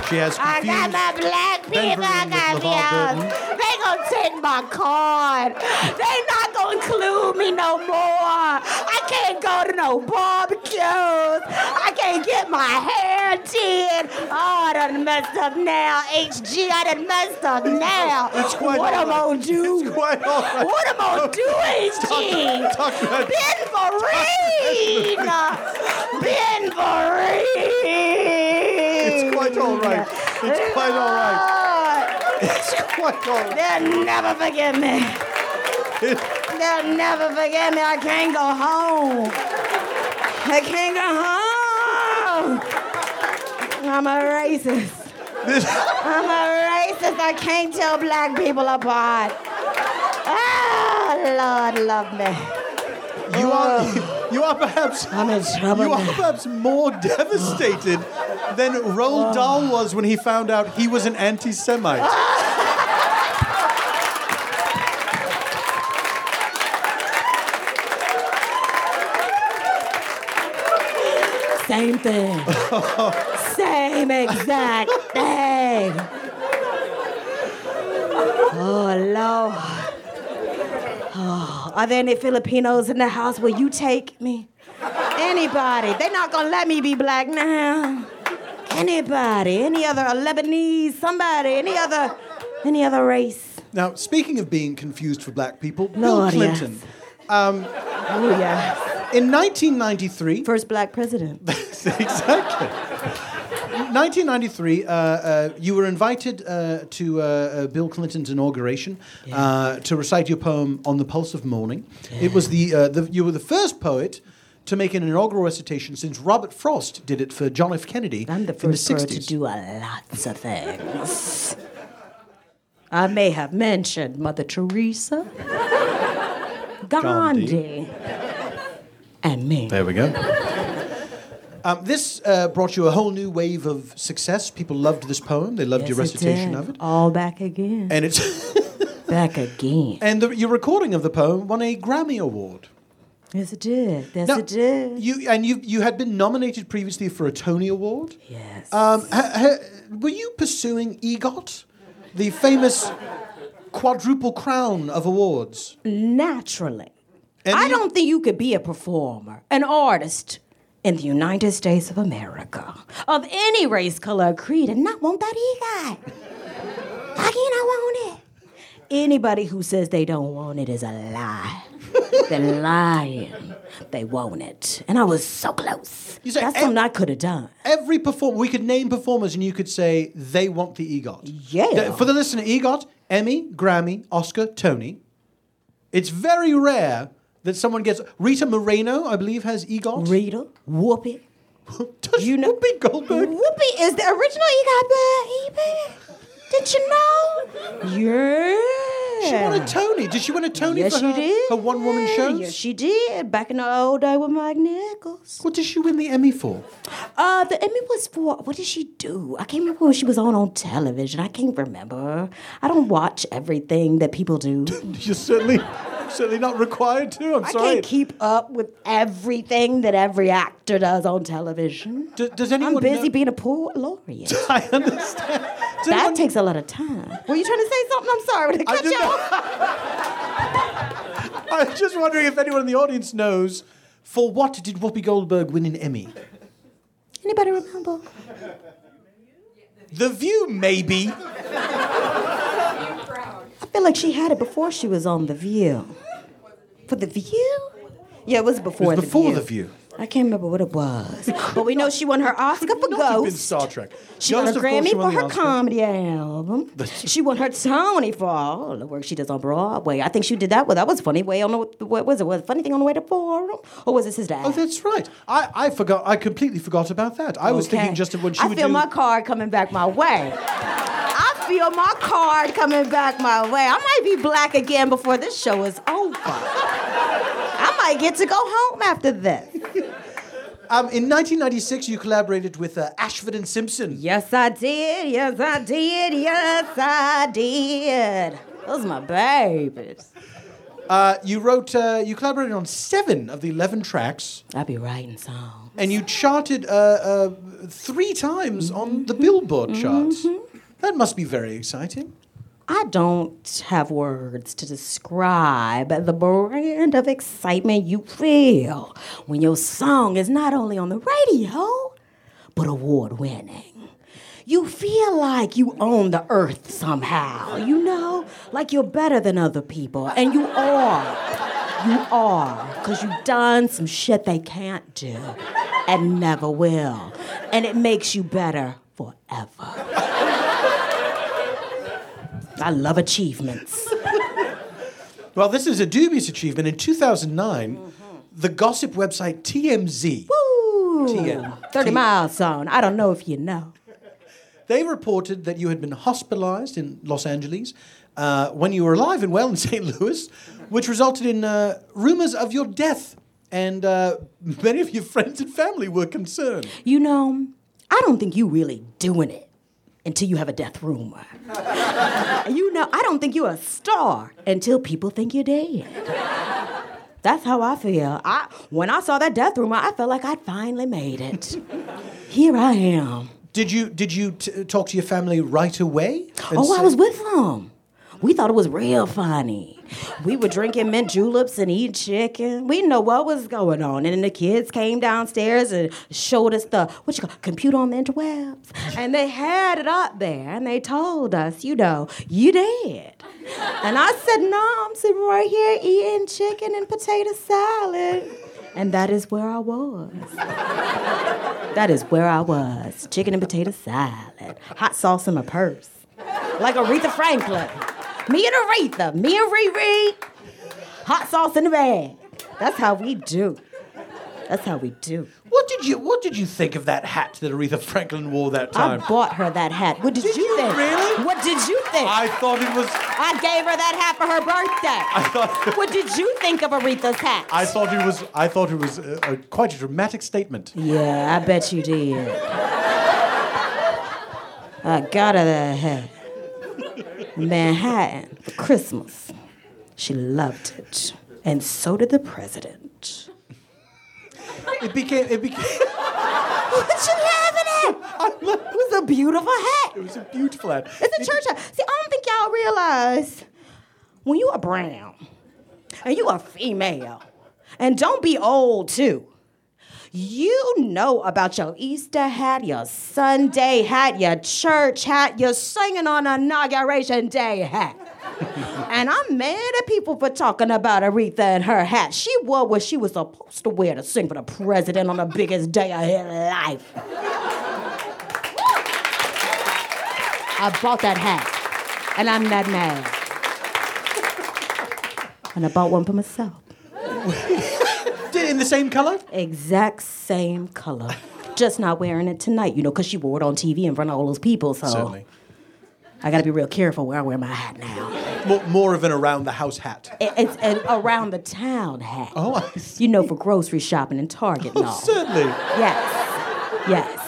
She has confused. I got my black people confused. They gonna take my card. They not gonna include me no more. I can't go to no barbecues. I can't get my hair did. Oh, I done messed up now. H G, I done messed up now. It's quite what am I right. gonna do? It's quite all right. What am I gonna do, H G? Talk, talk right. Ben Vereen. Ben Vereen. It's quite all right. It's quite all right. It's quite all right. They'll never forgive me. It, They'll never forgive me. I can't go home. I can't go home. I'm a racist. This... I'm a racist. I can't tell black people apart. Ah, Lord, love me. You are, you are perhaps, I'm in trouble. You are perhaps more devastated than Roald Dahl was when he found out he was an anti-Semite. Same thing. Same exact thing. Oh, Lord. Oh, are there any Filipinos in the house? Will you take me? Anybody? They're not gonna let me be black now. Anybody? Any other Lebanese? Somebody? Any other? Any other race? Now, speaking of being confused for black people, Lord, Bill Clinton. Yes. Um, oh yes. In nineteen ninety-three, first black president. Exactly. nineteen ninety-three, uh, uh, you were invited uh, to uh, uh, Bill Clinton's inauguration yeah. uh, to recite your poem "On the Pulse of Morning." Yeah. It was the, uh, the you were the first poet to make an inaugural recitation since Robert Frost did it for John F. Kennedy in the sixties. I'm the first poet to do a lots of things. I may have mentioned Mother Teresa, Gandhi, Gandhi, and me. There we go. Um, this uh, brought you a whole new wave of success. People loved this poem. They loved yes, your recitation it did. of it. All back again. And it's back again. And the, your recording of the poem won a Grammy Award. Yes, it did. Yes, now, it did. You and you you had been nominated previously for a Tony Award. Yes. Um, ha, ha, were you pursuing EGOT, the famous quadruple crown of awards? Naturally. And I don't think you could be a performer, an artist in the United States of America, of any race, color, or creed, and not want that EGOT. How can I want it? Anybody who says they don't want it is a lie. They're lying. They want it. And I was so close. You say, That's ev- something I could have done. Every performer, we could name performers, and you could say they want the EGOT. Yeah. For the listener, EGOT, Emmy, Grammy, Oscar, Tony. It's very rare that someone gets... Rita Moreno, I believe, has EGOT. Rita, Whoopi. Does you know, Whoopi Goldberg? Whoopi is the original EGOT baby. Did you know? Yeah. She won a Tony. Did she win a Tony yes, for her, her one-woman shows? Yes, she did. Back in the old day with Mike Nichols. What did she win the Emmy for? Uh, the Emmy was for... What did she do? I can't remember when she was on on television. I can't remember. I don't watch everything that people do. You certainly... Certainly not required to, I'm I sorry. I can't keep up with everything that every actor does on television. Do, does anyone I'm busy know? being a poor laureate. I understand. Does that anyone... takes a lot of time. Were you trying to say something? I'm sorry, to cut you off. I was just wondering if anyone in the audience knows, for what did Whoopi Goldberg win an Emmy? Anybody remember? The View, maybe. I feel like she had it before she was on The View. For The View? Yeah, it was before The View. It was before The View. I can't remember what it was. But we know she won her Oscar for Ghost. Been Star Trek. She won a Grammy for her comedy album. She won her Tony for all the work she does on Broadway. I think she did that with, that was funny way on the, what was it? Was it Funny Thing on the Way to Forum? Or was it Sister Act? Oh, that's right. I, I forgot. I completely forgot about that. I okay. was thinking just of when she I would feel do... my card coming back my way. I feel my card coming back my way. I might be black again before this show is over. I might get to go home after this. Um, in nineteen ninety-six, you collaborated with uh, Ashford and Simpson. Yes, I did. Yes, I did. Yes, I did. Those are my babies. Uh, you wrote, uh, you collaborated on seven of the eleven tracks. I be writing songs. And you charted uh, uh, three times mm-hmm. on the Billboard mm-hmm. charts. Mm-hmm. That must be very exciting. I don't have words to describe the brand of excitement you feel when your song is not only on the radio, but award-winning. You feel like you own the earth somehow, you know? Like you're better than other people, and you are. You are, because you've done some shit they can't do and never will, and it makes you better forever. I love achievements. Well, this is a dubious achievement. In two thousand nine, mm-hmm. the gossip website T M Z... Woo! T M, thirty T- Mile Zone. I don't know if you know. They reported that you had been hospitalized in Los Angeles uh, when you were alive and well in Saint Louis, which resulted in uh, rumors of your death, and uh, many of your friends and family were concerned. You know, I don't think you really doing it until you have a death rumor. You know, I don't think you're a star until people think you're dead. That's how I feel. I, when I saw that death rumor, I felt like I'd finally made it. Here I am. Did you did you t- talk to your family right away? Oh, say- I was with them. We thought it was real funny. We were drinking mint juleps and eating chicken. We didn't know what was going on. And then the kids came downstairs and showed us the, what you call, computer on the interwebs. And they had it up there. And they told us, you know, you dead. And I said, no, I'm sitting right here eating chicken and potato salad. And that is where I was. That is where I was. Chicken and potato salad. Hot sauce in my purse. Like Aretha Franklin. Me and Aretha. Me and Riri. Hot sauce in the bag. That's how we do. That's how we do. What did you What did you think of that hat that Aretha Franklin wore that time? I bought her that hat. What did, did you, you think? Really? What did you think? I thought it was. I gave her that hat for her birthday. I thought. What did you think of Aretha's hat? I thought it was. I thought it was a, a, quite a dramatic statement. Yeah, I bet you did. I got her that hat. Manhattan for Christmas. She loved it, and so did the president. It became. It became. What you laughing at? It was a beautiful hat. It was a beautiful hat. It's a church hat. See, I don't think y'all realize when you are brown and you are female, and don't be old too. You know about your Easter hat, your Sunday hat, your church hat, your singing on Inauguration Day hat. And I'm mad at people for talking about Aretha and her hat. She wore what she was supposed to wear to sing for the president on the biggest day of his life. I bought that hat, and I'm not mad. And I bought one for myself. In the same color? Exact same color. Just not wearing it tonight, you know, because she wore it on T V in front of all those people, so... Certainly. I got to be real careful where I wear my hat now. More, more of an around-the-house hat. It, it's an around-the-town hat. Oh, I see. You know, for grocery shopping and Target oh, and all. Certainly. Yes. Yes.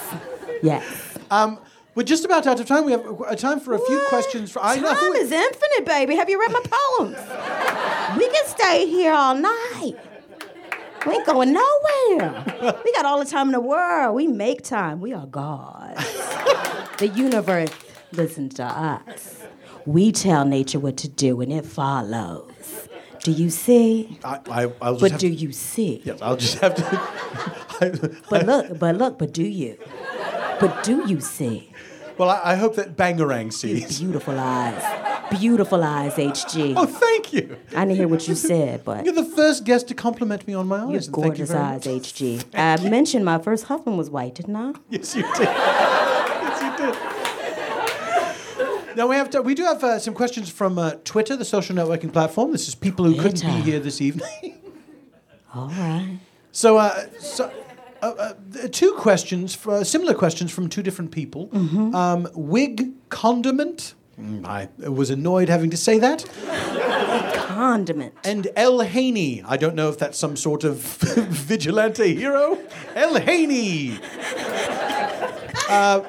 Yes. Um... We're just about out of time. We have a time for a what? few questions. For, I time know. is infinite, baby. Have you read my poems? We can stay here all night. We ain't going nowhere. We got all the time in the world. We make time. We are God. The universe listens to us. We tell nature what to do, and it follows. Do you see? I, I, I'll just but do to, you see? Yes, I'll just have to. I, but I, look, but look, but do you? But do you see? Well, I, I hope that Bangarang sees. Beautiful eyes. Beautiful eyes, H G. Oh, thank you. I didn't hear what you said, but... You're the first guest to compliment me on my eyes. You're and gorgeous you eyes, much. H G. Thank I you. mentioned my first husband was white, didn't I? Yes, you did. Yes, you did. Now, we have to, we do have uh, some questions from uh, Twitter, the social networking platform. This is people who Twitter. couldn't be here this evening. All right. So, uh... So, Uh, uh, two questions, for, uh, similar questions from two different people. Mm-hmm. Um, wig, condiment. Mm, I was annoyed having to say that. Condiment. And El Haney. I don't know if that's some sort of vigilante hero. El Haney. uh,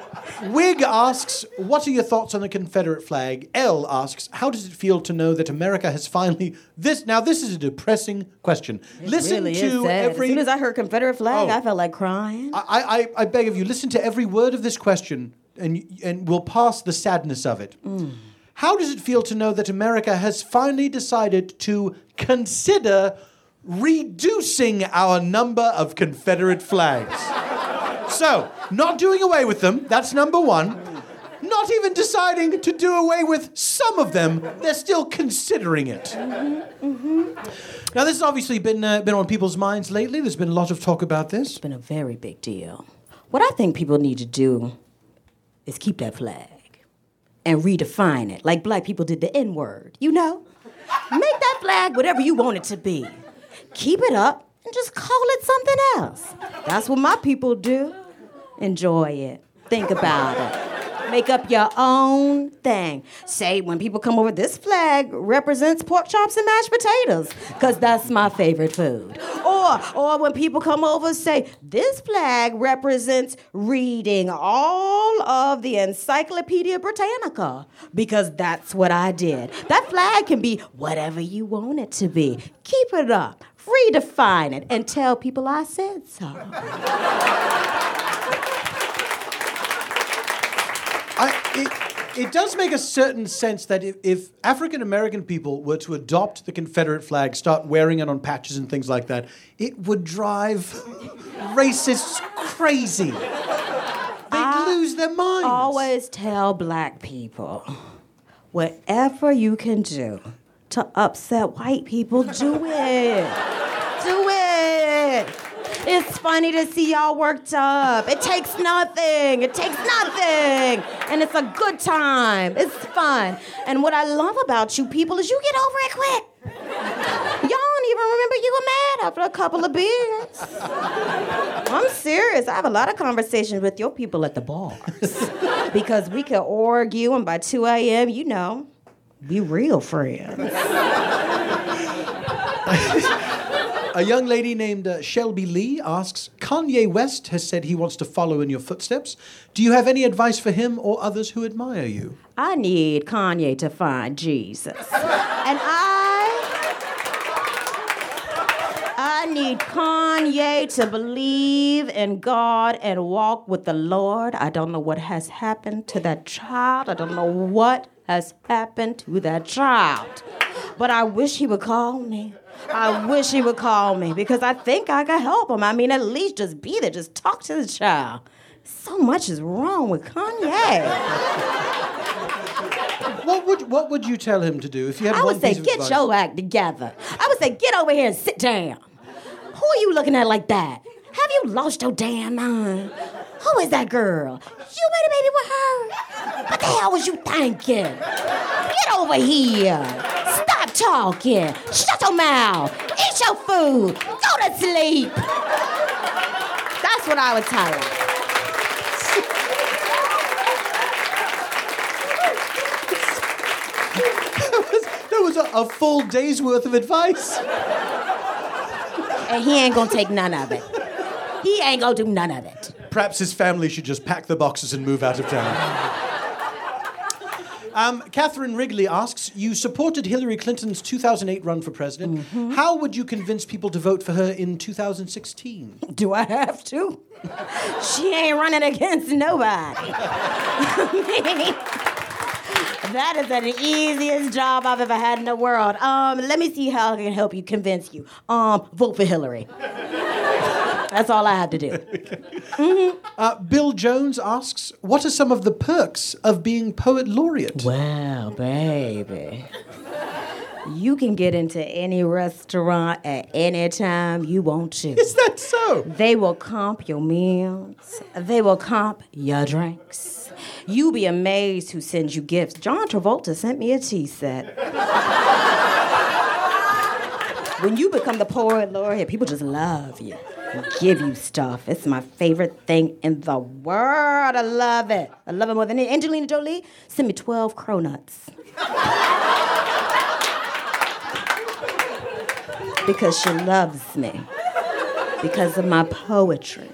Wig asks, what are your thoughts on the Confederate flag? L asks, how does it feel to know that America has finally... This Now, this is a depressing question. It listen really to is sad. every... As soon as I heard Confederate flag, oh, I felt like crying. I, I, I beg of you, listen to every word of this question, and, and we'll pass the sadness of it. Mm. How does it feel to know that America has finally decided to consider reducing our number of Confederate flags? So, not doing away with them, that's number one. Not even deciding to do away with some of them, they're still considering it. Mm-hmm, mm-hmm. Now, this has obviously been uh, been on people's minds lately. There's been a lot of talk about this. It's been a very big deal. What I think people need to do is keep that flag and redefine it, like black people did the N-word, you know? Make that flag whatever you want it to be. Keep it up. And just call it something else. That's what my people do. Enjoy it. Think about it. Make up your own thing. Say when people come over, this flag represents pork chops and mashed potatoes, because that's my favorite food. Or, or when people come over, say, this flag represents reading all of the Encyclopedia Britannica, because that's what I did. That flag can be whatever you want it to be. Keep it up. Redefine it and tell people I said so. I, it, it does make a certain sense that if, if African-American people were to adopt the Confederate flag, start wearing it on patches and things like that, it would drive racists crazy. They'd I lose their minds. Always tell black people, whatever you can do to upset white people, do it. Do it. it. It's funny to see y'all worked up. It takes nothing. It takes nothing. And it's a good time. It's fun. And what I love about you people is you get over it quick. Y'all don't even remember you were mad after a couple of beers. I'm serious. I have a lot of conversations with your people at the bars. Because we can argue, and by two a.m., you know, we real friends. A young lady named uh, Shelby Lee asks, Kanye West has said he wants to follow in your footsteps. Do you have any advice for him or others who admire you? I need Kanye to find Jesus. And I... I need Kanye to believe in God and walk with the Lord. I don't know what has happened to that child. I don't know what has happened to that child. But I wish he would call me. I wish he would call me because I think I can help him. I mean, at least just be there. Just talk to the child. So much is wrong with Kanye. What would what would you tell him to do if you had I one would say, piece of advice? Get your act together. I would say, get over here and sit down. Who are you looking at like that? Have you lost your damn mind? Who is that girl? You made a baby with her? What the hell was you thinking? Get over here. Stop talking. Shut your mouth. Eat your food. Go to sleep. That's what I would tell her. That was, that was a, a full day's worth of advice. And he ain't gonna take none of it. He ain't gonna do none of it. Perhaps his family should just pack the boxes and move out of town. um, Catherine Wrigley asks, you supported Hillary Clinton's two thousand eight run for president. Mm-hmm. How would you convince people to vote for her in two thousand sixteen? Do I have to? She ain't running against nobody. That is the easiest job I've ever had in the world. Um, let me see how I can help you convince you. Um, vote for Hillary. That's all I had to do. Okay. Mm-hmm. Uh, Bill Jones asks, what are some of the perks of being poet laureate? Wow, baby. You can get into any restaurant at any time you want to. Is that so? They will comp your meals. They will comp your drinks. You be amazed who sends you gifts. John Travolta sent me a tea set. When you become the poet laureate, people just love you. Give you stuff. It's my favorite thing in the world. I love it. I love it more than anything. Angelina Jolie, send me twelve cronuts. Because she loves me. Because of my poetry.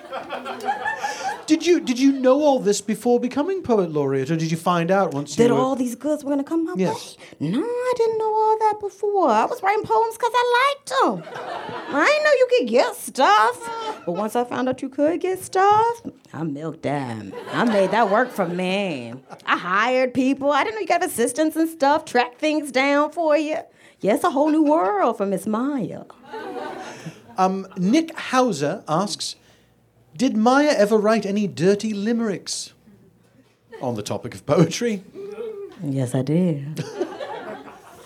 Did you did you know all this before becoming poet laureate, or did you find out once you That were... all these goods were going to come my yes. way? No, I didn't know all that before. I was writing poems because I liked them. I didn't know you could get stuff. But once I found out you could get stuff, I milked them. I made that work for me. I hired people. I didn't know you got assistants and stuff, track things down for you. Yes, yeah, a whole new world for Miss Maya. Um, Nick Hauser asks... Did Maya ever write any dirty limericks on the topic of poetry? Yes, I did.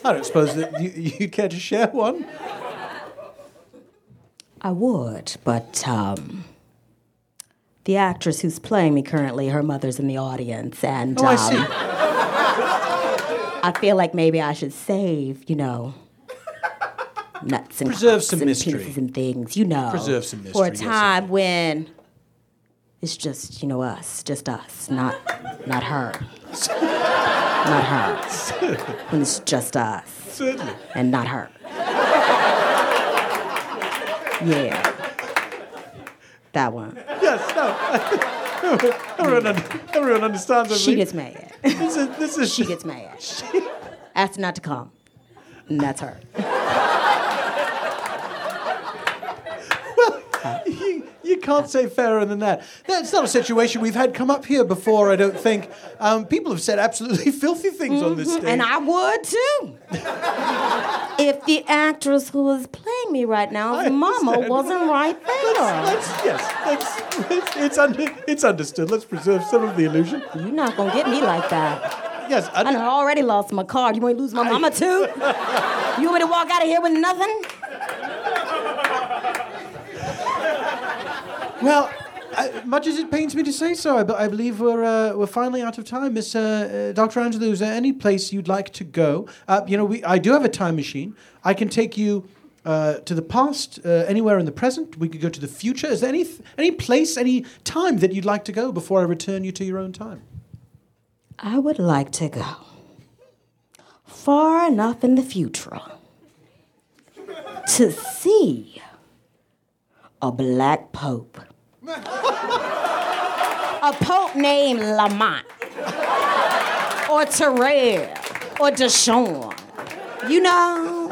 I don't suppose that you, you care to share one? I would, but um, the actress who's playing me currently, her mother's in the audience, and oh, um, I see. I feel like maybe I should save, you know... nuts and preserve some and mystery pieces and things, you know. Preserve some mystery. For a time yes, when it's just, you know, us, just us, not, not her, not her. Certainly. When it's just us, certainly, and not her. Yeah, that one. Yes, no. everyone, yeah. under, everyone understands. Everything. She gets mad. This is, this is she gets mad. She... Asked not to come, and that's her. You can't say fairer than that. That's not a situation we've had come up here before, I don't think. Um, people have said absolutely filthy things mm-hmm. on this stage. And I would, too. If the actress who is playing me right now's mama wasn't right there. Let's, let's, yes, let's, let's, it's, under, it's understood. Let's preserve some of the illusion. You're not going to get me like that. Yes, I, I already lost my car. You want to lose my I... mama, too? You want me to walk out of here with nothing? Well, I, much as it pains me to say so, I, I believe we're uh, we're finally out of time. Miss uh, uh, Doctor Angelou, is there any place you'd like to go? Uh, you know, we I do have a time machine. I can take you uh, to the past, uh, anywhere in the present. We could go to the future. Is there any th- any place, any time that you'd like to go before I return you to your own time? I would like to go far enough in the future to see a black pope. A pope named Lamont or Terrell or Deshaun, you know.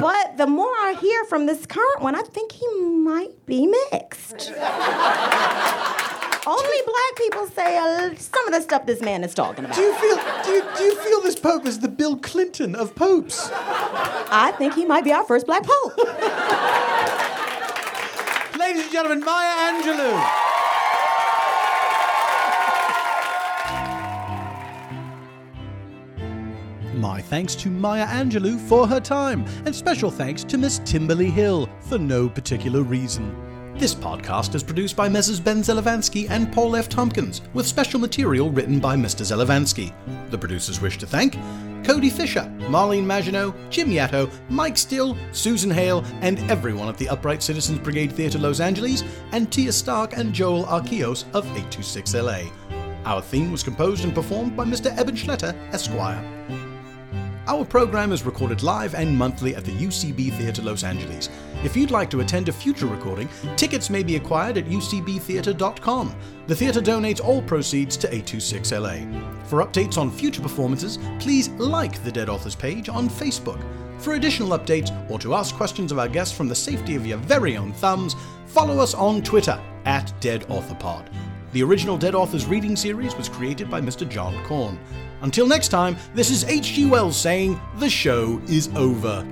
But the more I hear from this current one, I think he might be mixed. Only black people say uh, some of the stuff this man is talking about. Do you feel do you, do you feel this pope is the Bill Clinton of popes? I think he might be our first black pope. Ladies and gentlemen, Maya Angelou. My thanks to Maya Angelou for her time, and special thanks to Miss Timberly Hill for no particular reason. This podcast is produced by Messrs Ben Zelavansky and Paul F. Tompkins, with special material written by Mister Zelavansky. The producers wish to thank Cody Fisher, Marlene Maginot, Jim Yatto, Mike Still, Susan Hale, and everyone at the Upright Citizens Brigade Theatre Los Angeles, and Tia Stark and Joel Arquios of eight two six L A. Our theme was composed and performed by Mister Eben Schletter, Esquire. Our program is recorded live and monthly at the U C B Theatre Los Angeles. If you'd like to attend a future recording, tickets may be acquired at u c b theatre dot com. The theatre donates all proceeds to eight two six L A. For updates on future performances, please like the Dead Authors page on Facebook. For additional updates or to ask questions of our guests from the safety of your very own thumbs, follow us on Twitter at Dead Author Pod. The original Dead Authors reading series was created by Mister John Korn. Until next time, this is H G Wells saying, the show is over.